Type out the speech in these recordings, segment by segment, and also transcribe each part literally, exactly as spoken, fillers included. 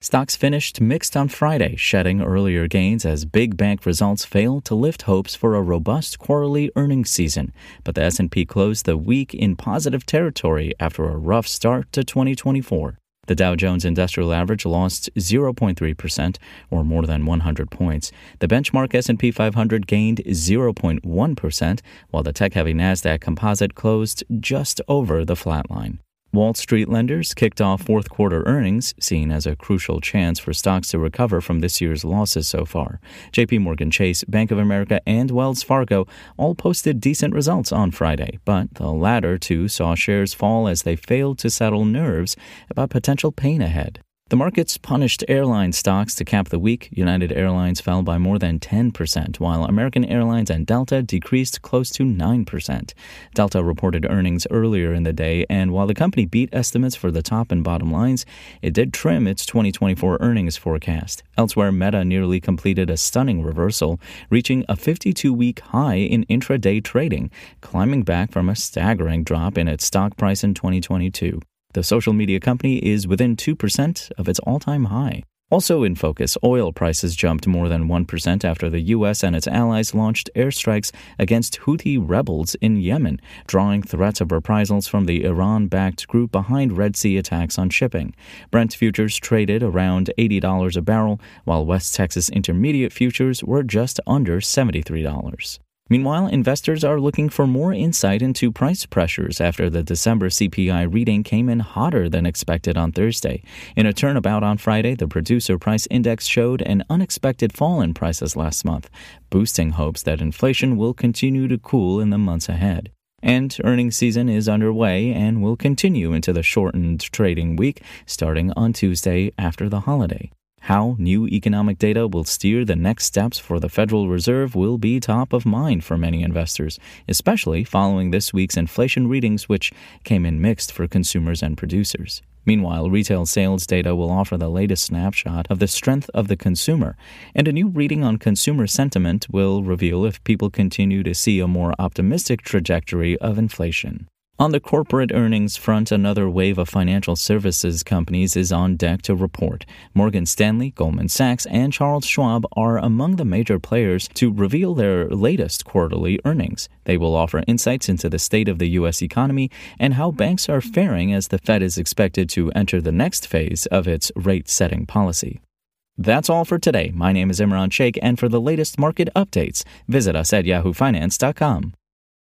Stocks finished mixed on Friday, shedding earlier gains as big bank results failed to lift hopes for a robust quarterly earnings season. But the S and P closed the week in positive territory after a rough start to twenty twenty-four. The Dow Jones Industrial Average lost zero point three percent, or more than one hundred points. The benchmark S and P five hundred gained zero point one percent, while the tech-heavy Nasdaq Composite closed just over the flatline. Wall Street lenders kicked off fourth-quarter earnings, seen as a crucial chance for stocks to recover from this year's losses so far. JPMorgan Chase, Bank of America, and Wells Fargo all posted decent results on Friday, but the latter two saw shares fall as they failed to settle nerves about potential pain ahead. The markets punished airline stocks to cap the week. United Airlines fell by more than ten percent, while American Airlines and Delta decreased close to nine percent. Delta reported earnings earlier in the day, and while the company beat estimates for the top and bottom lines, it did trim its twenty twenty-four earnings forecast. Elsewhere, Meta nearly completed a stunning reversal, reaching a fifty-two week high in intraday trading, climbing back from a staggering drop in its stock price in twenty twenty-two. The social media company is within two percent of its all-time high. Also in focus, oil prices jumped more than one percent after the U S and its allies launched airstrikes against Houthi rebels in Yemen, drawing threats of reprisals from the Iran-backed group behind Red Sea attacks on shipping. Brent futures traded around eighty dollars a barrel, while West Texas Intermediate futures were just under seventy-three dollars. Meanwhile, investors are looking for more insight into price pressures after the December C P I reading came in hotter than expected on Thursday. In a turnabout on Friday, the producer price index showed an unexpected fall in prices last month, boosting hopes that inflation will continue to cool in the months ahead. And earnings season is underway and will continue into the shortened trading week starting on Tuesday after the holiday. How new economic data will steer the next steps for the Federal Reserve will be top of mind for many investors, especially following this week's inflation readings, which came in mixed for consumers and producers. Meanwhile, retail sales data will offer the latest snapshot of the strength of the consumer, and a new reading on consumer sentiment will reveal if people continue to see a more optimistic trajectory of inflation. On the corporate earnings front, another wave of financial services companies is on deck to report. Morgan Stanley, Goldman Sachs, and Charles Schwab are among the major players to reveal their latest quarterly earnings. They will offer insights into the state of the U S economy and how banks are faring as the Fed is expected to enter the next phase of its rate-setting policy. That's all for today. My name is Imran Sheikh, and for the latest market updates, visit us at yahoo finance dot com.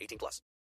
eighteen plus.